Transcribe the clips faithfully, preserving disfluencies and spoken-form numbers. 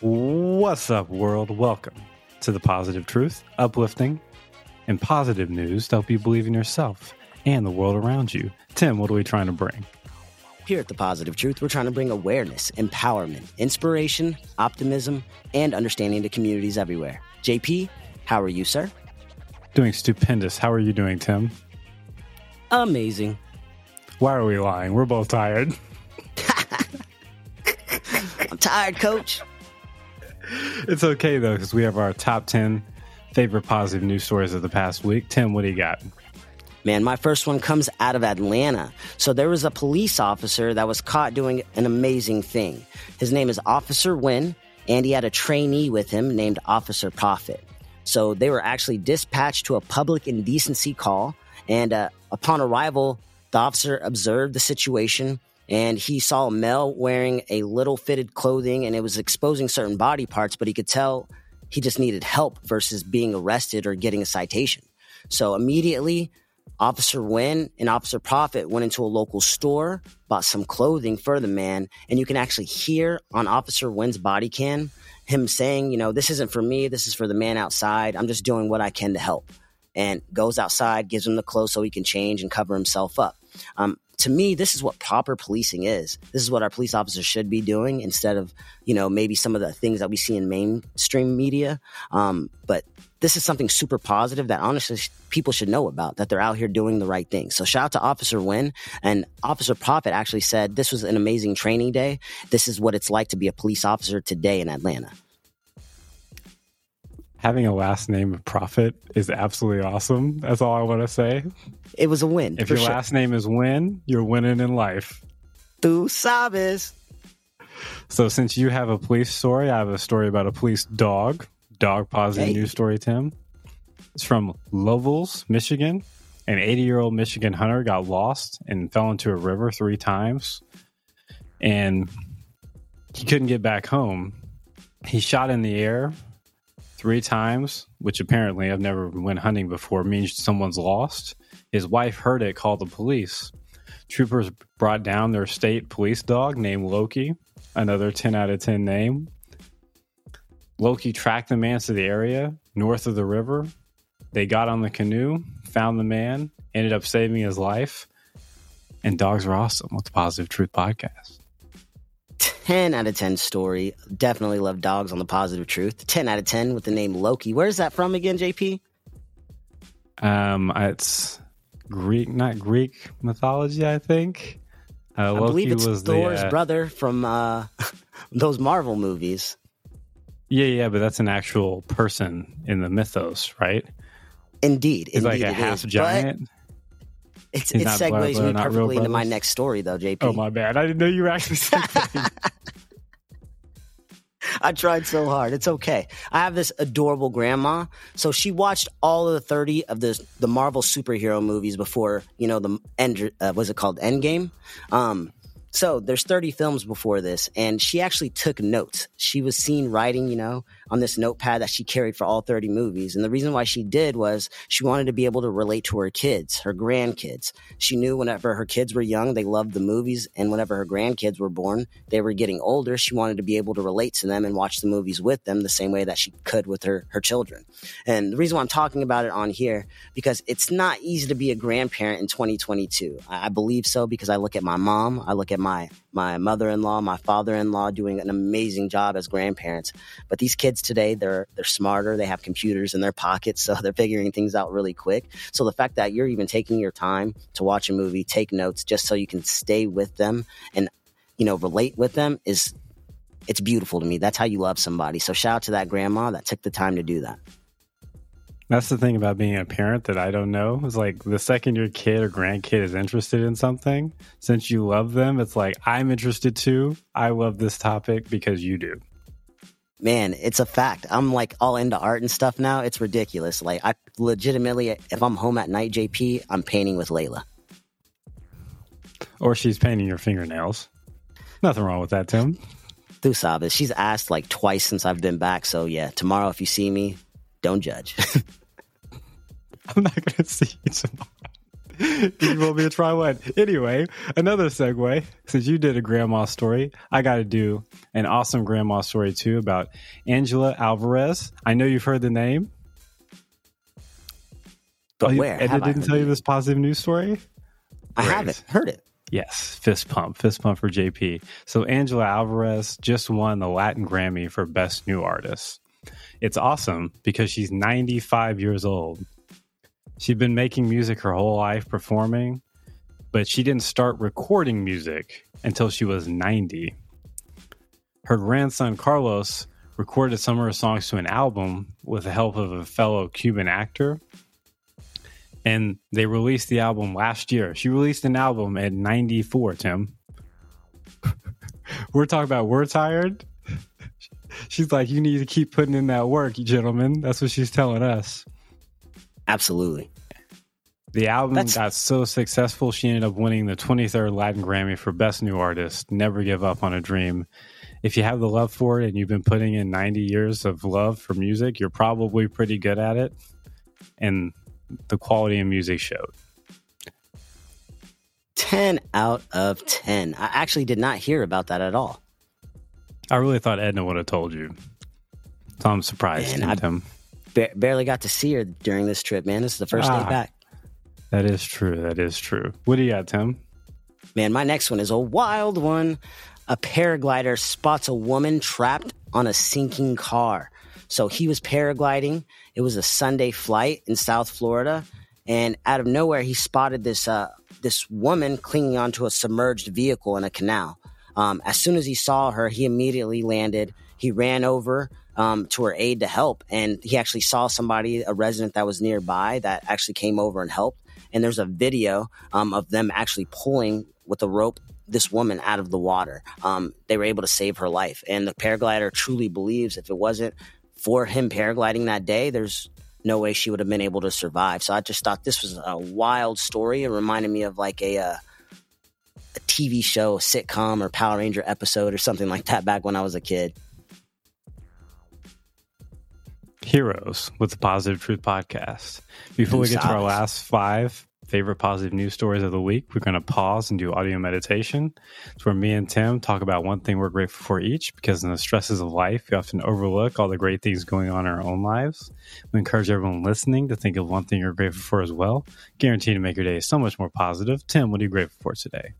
What's up, world? Welcome to The Positive Truth, uplifting and positive news to help you believe in yourself and the world around you. Tim, what are we trying to bring? Here at The Positive Truth, we're trying to bring awareness, empowerment, inspiration, optimism, and understanding to communities everywhere. J P, how are you, sir? Doing stupendous. How are you doing, Tim? Amazing. Why are we lying? We're both tired. I'm tired, coach. It's okay, though, because we have our top ten favorite positive news stories of the past week. Tim, what do you got? Man, my first one comes out of Atlanta. So there was a police officer that was caught doing an amazing thing. His name is Officer Wynn, and he had a trainee with him named Officer Prophet. So they were actually dispatched to a public indecency call, and uh, upon arrival, the officer observed the situation. And he saw a male wearing a little fitted clothing, and it was exposing certain body parts, but he could tell he just needed help versus being arrested or getting a citation. So immediately, Officer Wynn and Officer Prophet went into a local store, bought some clothing for the man, and you can actually hear on Officer Wynn's body cam him saying, you know, this isn't for me, this is for the man outside, I'm just doing what I can to help. And goes outside, gives him the clothes so he can change and cover himself up. Um, To me, this is what proper policing is. This is what our police officers should be doing instead of, you know, maybe some of the things that we see in mainstream media. Um, but this is something super positive that honestly people should know about, that they're out here doing the right thing. So shout out to Officer Wynn. And Officer Prophet actually said this was an amazing training day. This is what it's like to be a police officer today in Atlanta. Having a last name of Prophet is absolutely awesome. That's all I want to say. It was a win. If your sure. last name is Win, you're winning in life. Tú sabes. So since you have a police story, I have a story about a police dog. Dog positive hey. news story, Tim. It's from Lovells, Michigan. An eighty-year-old Michigan hunter got lost and fell into a river three times. And he couldn't get back home. He shot in the air three times, which apparently I've never went hunting before, means someone's lost. His wife heard it, called the police. Troopers brought down their state police dog named Loki, another ten out of ten name. Loki tracked the man to the area north of the river. They got on the canoe, found the man, ended up saving his life. And dogs are awesome with the Positive Truth Podcast. ten out of ten story. Definitely love dogs on the Positive Truth. ten out of ten with the name Loki. Where's that from again, J P? Um, it's Greek, not Greek mythology, I think. Uh, I Loki believe it's was Thor's the, uh, brother from uh, those Marvel movies. Yeah, yeah, but that's an actual person in the mythos, right? Indeed. It's indeed like a half is, giant. It's, it segues brother, me perfectly into my next story, though, J P. Oh, my bad. I didn't know you were actually saying that. I tried so hard. It's okay. I have this adorable grandma. So she watched all of the thirty of the, the Marvel superhero movies before, you know, the end, uh, was it called Endgame? Um, so there's thirty films before this, and she actually took notes. She was seen writing, you know, on this notepad that she carried for all thirty movies. And the reason why she did was she wanted to be able to relate to her kids, her grandkids. She knew whenever her kids were young, they loved the movies. And whenever her grandkids were born, they were getting older. She wanted to be able to relate to them and watch the movies with them the same way that she could with her, her children. And the reason why I'm talking about it on here, because it's not easy to be a grandparent in twenty twenty-two. I, I believe so, because I look at my mom, I look at my my mother-in-law, my father-in-law doing an amazing job as grandparents. But these kids today, they're they're smarter, they have computers in their pockets, so they're figuring things out really quick. So the fact that you're even taking your time to watch a movie, take notes, just so you can stay with them and, you know, relate with them, is it's beautiful to me. That's how you love somebody. So shout out to that grandma that took the time to do that. That's the thing about being a parent that I don't know. It's like the second your kid or grandkid is interested in something, since you love them, it's like, I'm interested too. I love this topic because you do. Man, it's a fact. I'm like all into art and stuff now. It's ridiculous. Like I legitimately, if I'm home at night, J P, I'm painting with Layla. Or she's painting your fingernails. Nothing wrong with that, Tim. Tú sabes. She's asked like twice since I've been back. So yeah, tomorrow if you see me, don't judge. I'm not going to see you tomorrow. You want me to try one? Anyway, another segue. Since you did a grandma story, I got to do an awesome grandma story too about Angela Alvarez. I know you've heard the name. But oh, where? Edna didn't tell you this positive news story? I Great. haven't heard it. Yes, fist pump, fist pump for J P. So Angela Alvarez just won the Latin Grammy for Best New Artist. It's awesome because she's ninety-five years old. She'd been making music her whole life, performing, but she didn't start recording music until she was ninety. Her grandson, Carlos, recorded some of her songs to an album with the help of a fellow Cuban actor. And they released the album last year. She released an album at ninety-four, Tim. We're talking about we're tired. She's like, you need to keep putting in that work, you gentlemen. That's what she's telling us. Absolutely. The album That's... got so successful, she ended up winning the twenty-third Latin Grammy for Best New Artist. Never give up on a dream. If you have the love for it and you've been putting in ninety years of love for music, you're probably pretty good at it. And the quality of music showed. ten out of ten. I actually did not hear about that at all. I really thought Edna would have told you. So I'm surprised. Man, I him. Ba- barely got to see her during this trip, man. This is the first ah, day back. That is true. That is true. What do you got, Tim? Man, my next one is a wild one. A paraglider spots a woman trapped on a sinking car. So he was paragliding. It was a Sunday flight in South Florida. And out of nowhere, he spotted this uh, this woman clinging onto a submerged vehicle in a canal. Um, as soon as he saw her, he immediately landed. He ran over um, to her aid to help. And he actually saw somebody, a resident that was nearby, that actually came over and helped. And there's a video um, of them actually pulling with a rope this woman out of the water. Um, they were able to save her life. And the paraglider truly believes if it wasn't for him paragliding that day, there's no way she would have been able to survive. So I just thought this was a wild story. It reminded me of like a, uh, a T V show, a sitcom, or Power Ranger episode or something like that back when I was a kid. Heroes with the Positive Truth Podcast. Before we get to our last five favorite positive news stories of the week, we're going to pause and do audio meditation. It's where me and Tim talk about one thing we're grateful for each, because in the stresses of life, we often overlook all the great things going on in our own lives. We encourage everyone listening to think of one thing you're grateful for as well. Guaranteed to make your day so much more positive. Tim, what are you grateful for today?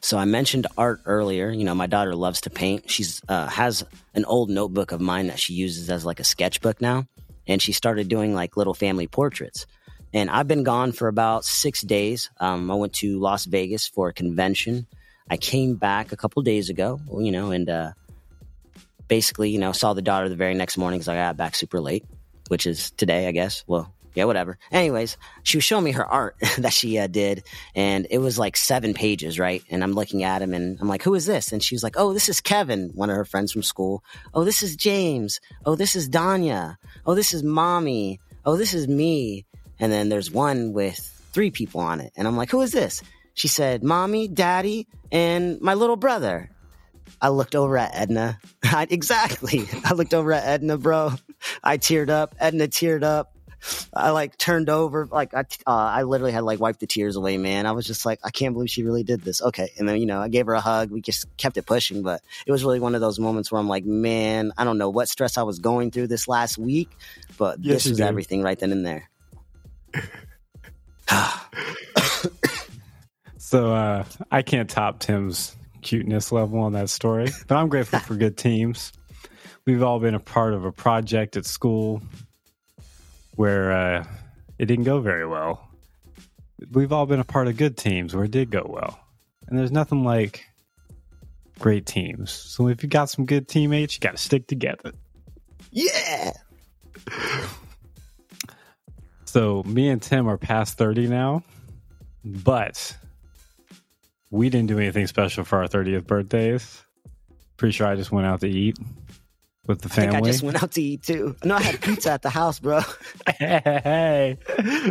So I mentioned art earlier. You know, my daughter loves to paint. She's uh, has an old notebook of mine that she uses as like a sketchbook now. And she started doing like little family portraits. And I've been gone for about six days. Um, I went to Las Vegas for a convention. I came back a couple days ago, you know, and uh, basically, you know, saw the daughter the very next morning because I got back super late, which is today, I guess. Well, yeah, whatever. Anyways, she was showing me her art that she uh, did, and it was like seven pages, right? And I'm looking at him, and I'm like, who is this? And she was like, oh, this is Kevin, one of her friends from school. Oh, this is James. Oh, this is Danya. Oh, this is Mommy. Oh, this is me. And then there's one with three people on it. And I'm like, who is this? She said, Mommy, Daddy, and my little brother. I looked over at Edna. I, exactly. I looked over at Edna, bro. I teared up. Edna teared up. I like turned over. Like I, uh, I literally had like wiped the tears away, man. I was just like, I can't believe she really did this. Okay. And then, you know, I gave her a hug. We just kept it pushing. But it was really one of those moments where I'm like, man, I don't know what stress I was going through this last week, but yes, this is everything right then and there. So uh, I can't top Tim's cuteness level on that story, but I'm grateful for good teams. We've all been a part of a project at school where uh, it didn't go very well. We've all been a part of good teams where it did go well. And there's nothing like great teams. So if you got some good teammates, you got to stick together. Yeah! So me and Tim are past thirty now, but we didn't do anything special for our thirtieth birthdays. Pretty sure I just went out to eat with the family. I think I just went out to eat too. No, I had pizza at the house, bro. Hey,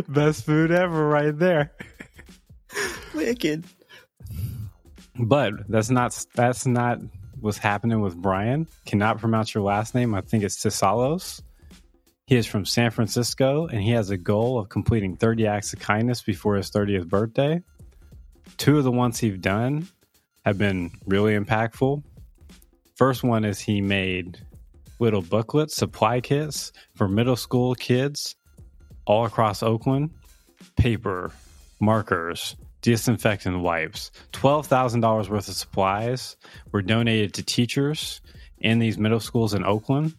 best food ever right there. Wicked. But that's not that's not what's happening with Brian. Cannot pronounce your last name. I think it's Cisalos. He is from San Francisco, and he has a goal of completing thirty acts of kindness before his thirtieth birthday. Two of the ones he's done have been really impactful. First one is he made little booklets, supply kits for middle school kids all across Oakland. Paper, markers, disinfectant wipes, twelve thousand dollars worth of supplies were donated to teachers in these middle schools in Oakland.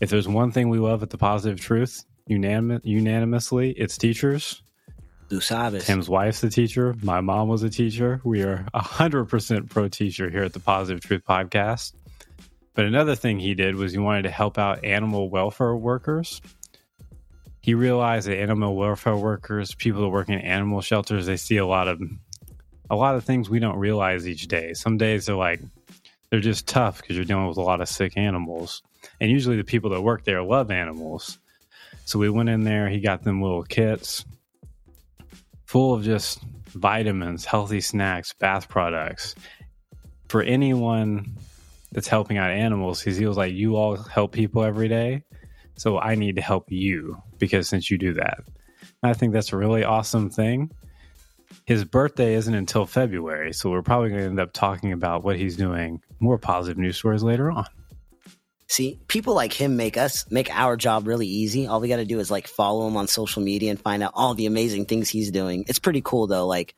If there's one thing we love at The Positive Truth, unanim- unanimously, it's teachers. Tú sabes. Tim's wife's a teacher. My mom was a teacher. We are one hundred percent pro-teacher here at The Positive Truth Podcast. But another thing he did was he wanted to help out animal welfare workers. He realized that animal welfare workers, people that work in animal shelters, they see a lot of a lot of things we don't realize each day. Some days they're like, they're just tough because you're dealing with a lot of sick animals. And usually the people that work there love animals. So we went in there, he got them little kits full of just vitamins, healthy snacks, bath products. For anyone that's helping out animals, he was like, you all help people every day. So I need to help you because since you do that, and I think that's a really awesome thing. His birthday isn't until February, so we're probably going to end up talking about what he's doing, more positive news stories later on. See, people like him make us, make our job really easy. All we got to do is like follow him on social media and find out all the amazing things he's doing. It's pretty cool though. Like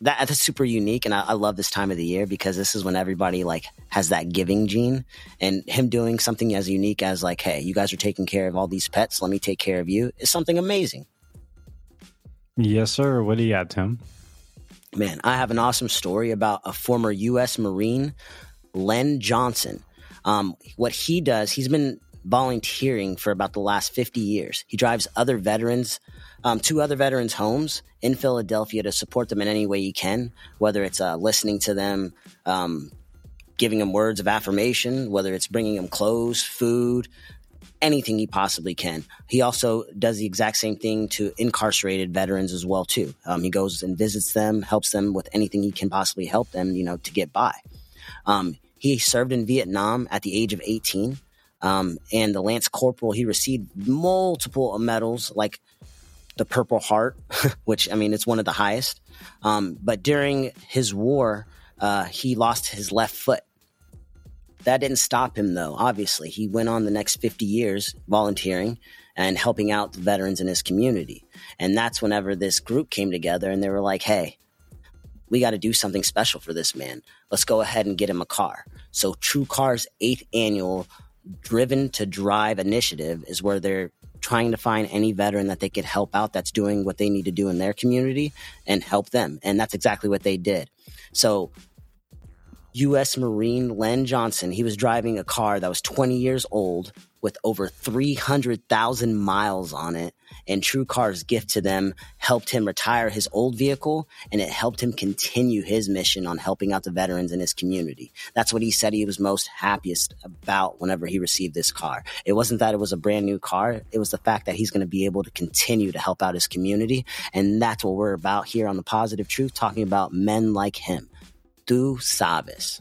that, that's super unique. And I, I love this time of the year because this is when everybody like has that giving gene, and him doing something as unique as like, hey, you guys are taking care of all these pets. Let me take care of you. It's something amazing. Yes, sir. What do you got, Tim? Man, I have an awesome story about a former U S Marine, Len Johnson. Um, what he does, he's been volunteering for about the last fifty years. He drives other veterans, um, to other veterans' homes in Philadelphia to support them in any way he can, whether it's uh, listening to them, um, giving them words of affirmation, whether it's bringing them clothes, food, anything he possibly can. He also does the exact same thing to incarcerated veterans as well, too. Um, he goes and visits them, helps them with anything he can possibly help them, you know, to get by. Um, He served in Vietnam at the age of eighteen, um, and the Lance Corporal, he received multiple medals, like the Purple Heart, which, I mean, it's one of the highest. Um, but during his war, uh, he lost his left foot. That didn't stop him, though, obviously. He went on the next fifty years volunteering and helping out the veterans in his community. And that's whenever this group came together, and they were like, hey, we got to do something special for this man. Let's go ahead and get him a car. So True Car's eighth annual Driven to Drive initiative is where they're trying to find any veteran that they could help out that's doing what they need to do in their community and help them. And that's exactly what they did. So U S Marine Len Johnson, he was driving a car that was twenty years old with over three hundred thousand miles on it. And True Car's gift to them helped him retire his old vehicle, and it helped him continue his mission on helping out the veterans in his community. That's what he said he was most happiest about whenever he received this car. It wasn't that it was a brand new car. It was the fact that he's going to be able to continue to help out his community. And that's what we're about here on The Positive Truth, talking about men like him. Tú sabes.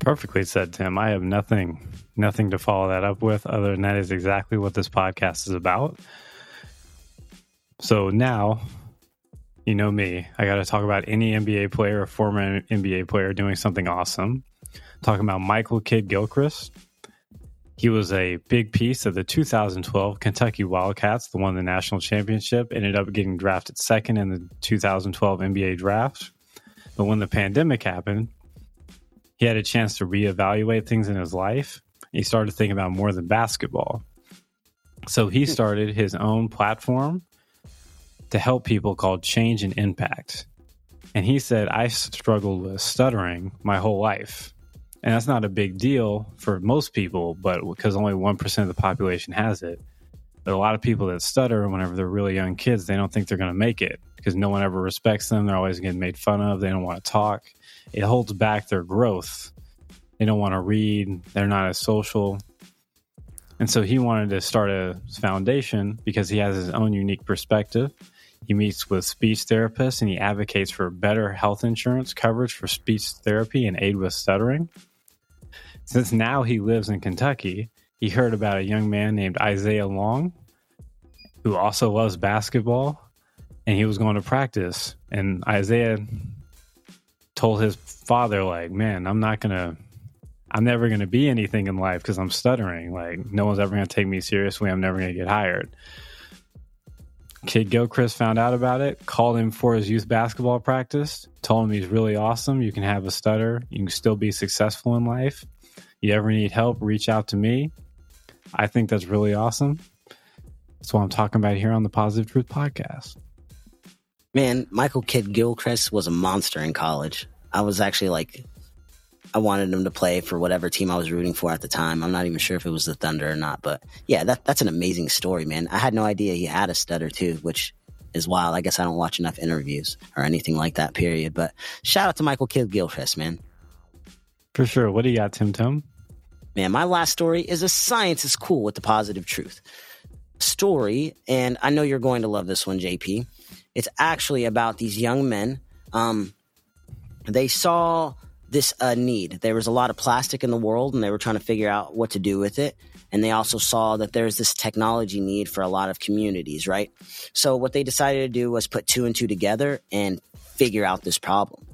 Perfectly said, Tim. I have nothing, nothing to follow that up with other than that is exactly what this podcast is about. So now, you know me, I got to talk about any N B A player or former N B A player doing something awesome. I'm talking about Michael Kidd-Gilchrist. He was a big piece of the two thousand twelve Kentucky Wildcats that won the national championship, ended up getting drafted second in the two thousand twelve N B A draft. But when the pandemic happened, he had a chance to reevaluate things in his life. He started thinking about more than basketball. So he started his own platform to help people called Change and Impact. And he said, I struggled with stuttering my whole life. And that's not a big deal for most people, but because only one percent of the population has it. There are a lot of people that stutter whenever they're really young kids. They don't think they're going to make it because no one ever respects them. They're always getting made fun of. They don't want to talk. It holds back their growth. They don't want to read. They're not as social. And so he wanted to start a foundation because he has his own unique perspective. He meets with speech therapists, and he advocates for better health insurance coverage for speech therapy and aid with stuttering. Since now he lives in Kentucky, he heard about a young man named Isaiah Long, who also loves basketball, and he was going to practice. And Isaiah told his father, like, man, I'm not going to, I'm never going to be anything in life because I'm stuttering. Like, no one's ever going to take me seriously. I'm never going to get hired. Kidd-Gilchrist found out about it, called him for his youth basketball practice, told him he's really awesome. You can have a stutter. You can still be successful in life. You ever need help, reach out to me. I think that's really awesome. That's what I'm talking about here on the Positive Truth Podcast. Man, Michael Kidd-Gilchrist was a monster in college. I was actually like, I wanted him to play for whatever team I was rooting for at the time. I'm not even sure if it was the Thunder or not, but yeah, that, that's an amazing story, man. I had no idea he had a stutter too, which is wild. I guess I don't watch enough interviews or anything like that, period. But shout out to Michael Kidd-Gilchrist, man. For sure. What do you got, Tim Tom? Man, my last story is a science is cool with the Positive Truth story. And I know you're going to love this one, J P. It's actually about these young men. Um, they saw this uh, need. There was a lot of plastic in the world, and they were trying to figure out what to do with it. And they also saw that there's this technology need for a lot of communities, right? So what they decided to do was put two and two together and figure out this problem.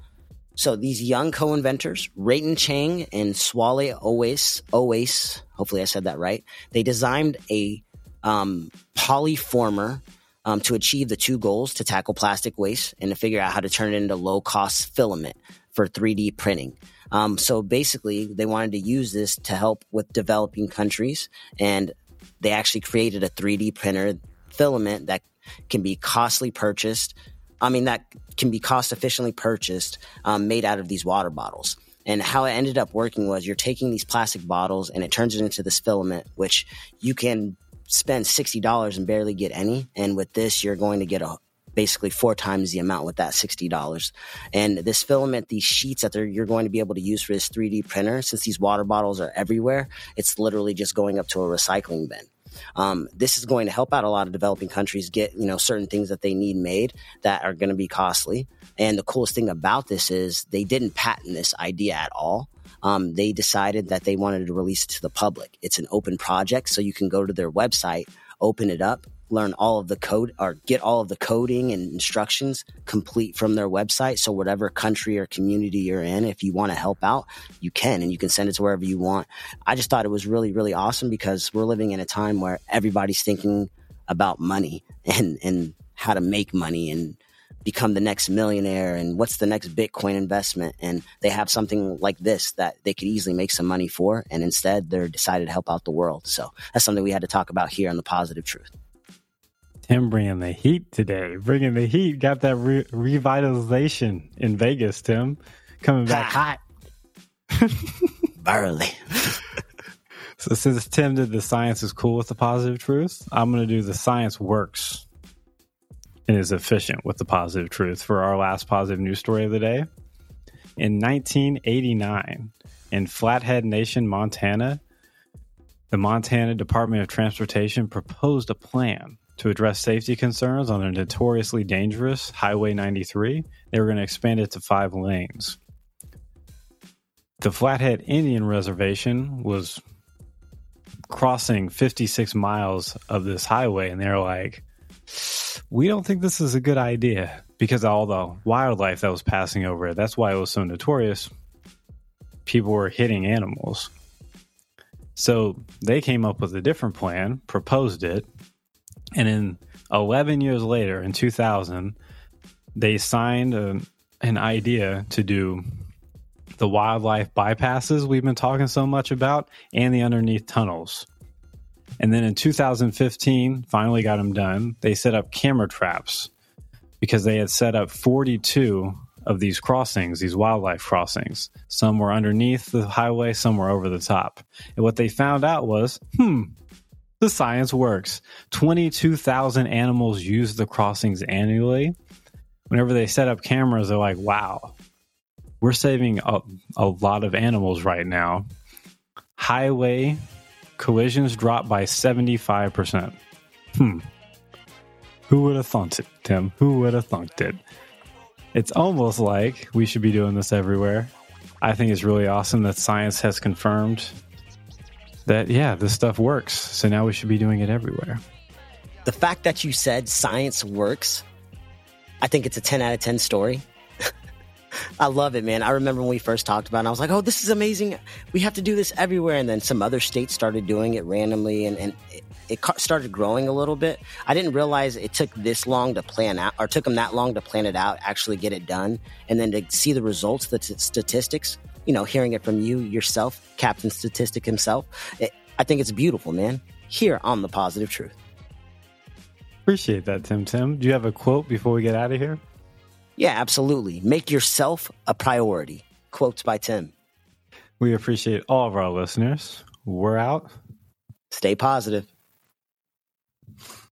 So these young co-inventors, Rayton Chang and Swale Oase, Oase, hopefully I said that right, they designed a um, polyformer Um, to achieve the two goals, to tackle plastic waste and to figure out how to turn it into low-cost filament for three D printing. Um, so basically, they wanted to use this to help with developing countries, and they actually created a three D printer filament that can be costly purchased. I mean, that can be cost-efficiently purchased, um, made out of these water bottles. And how it ended up working was you're taking these plastic bottles and it turns it into this filament, which you can spend sixty dollars and barely get any. And with this, you're going to get a basically four times the amount with that sixty dollars. And this filament, these sheets that they're, you're going to be able to use for this three D printer, since these water bottles are everywhere, it's literally just going up to a recycling bin. Um, this is going to help out a lot of developing countries get, you know, certain things that they need made that are going to be costly. And the coolest thing about this is they didn't patent this idea at all. Um, they decided that they wanted to release it to the public. It's an open project, so you can go to their website, open it up, learn all of the code or get all of the coding and instructions complete from their website. So whatever country or community you're in, if you want to help out, you can, and you can send it to wherever you want. I just thought it was really, really awesome because we're living in a time where everybody's thinking about money and, and how to make money and become the next millionaire and what's the next Bitcoin investment. And they have something like this that they could easily make some money for. And instead they're decided to help out the world. So that's something we had to talk about here on The Positive Truth. Tim bringing the heat today, bringing the heat. Got that re- revitalization in Vegas, Tim. Coming back hot. Burly. So since Tim did the science is cool with the Positive Truth, I'm going to do the science works and is efficient with the Positive Truth for our last positive news story of the day. In nineteen eighty-nine, in Flathead Nation, Montana, the Montana Department of Transportation proposed a plan to address safety concerns on a notoriously dangerous Highway ninety-three. They were going to expand it to five lanes. The Flathead Indian Reservation was crossing fifty-six miles of this highway, and they're like, we don't think this is a good idea because of all the wildlife that was passing over it. That's why it was so notorious. People were hitting animals. So they came up with a different plan, proposed it, and in eleven years later, in two thousand, they signed a, an idea to do the wildlife bypasses we've been talking so much about and the underneath tunnels. And then in two thousand fifteen, finally got them done. They set up camera traps because they had set up forty-two of these crossings, these wildlife crossings. Some were underneath the highway, some were over the top. And what they found out was, hmm, the science works. twenty-two thousand animals use the crossings annually. Whenever they set up cameras, they're like, wow, we're saving a, a lot of animals right now. Highway collisions dropped by seventy-five percent. Hmm. Who would have thought it, Tim? Who would have thought it? It's almost like we should be doing this everywhere. I think it's really awesome that science has confirmed that, yeah, this stuff works. So now we should be doing it everywhere. The fact that you said science works, I think it's a ten out of ten story. I love it, man. I remember when we first talked about it, and I was like, oh, this is amazing. We have to do this everywhere. And then some other states started doing it randomly, and, and it, it started growing a little bit. I didn't realize it took this long to plan out, or took them that long to plan it out, actually get it done. And then to see the results, the t- statistics, you know, hearing it from you yourself, Captain Statistic himself. It, I think it's beautiful, man. Here on The Positive Truth. Appreciate that, Tim Tim. Do you have a quote before we get out of here? Yeah, absolutely. Make yourself a priority. Quotes by Tim. We appreciate all of our listeners. We're out. Stay positive.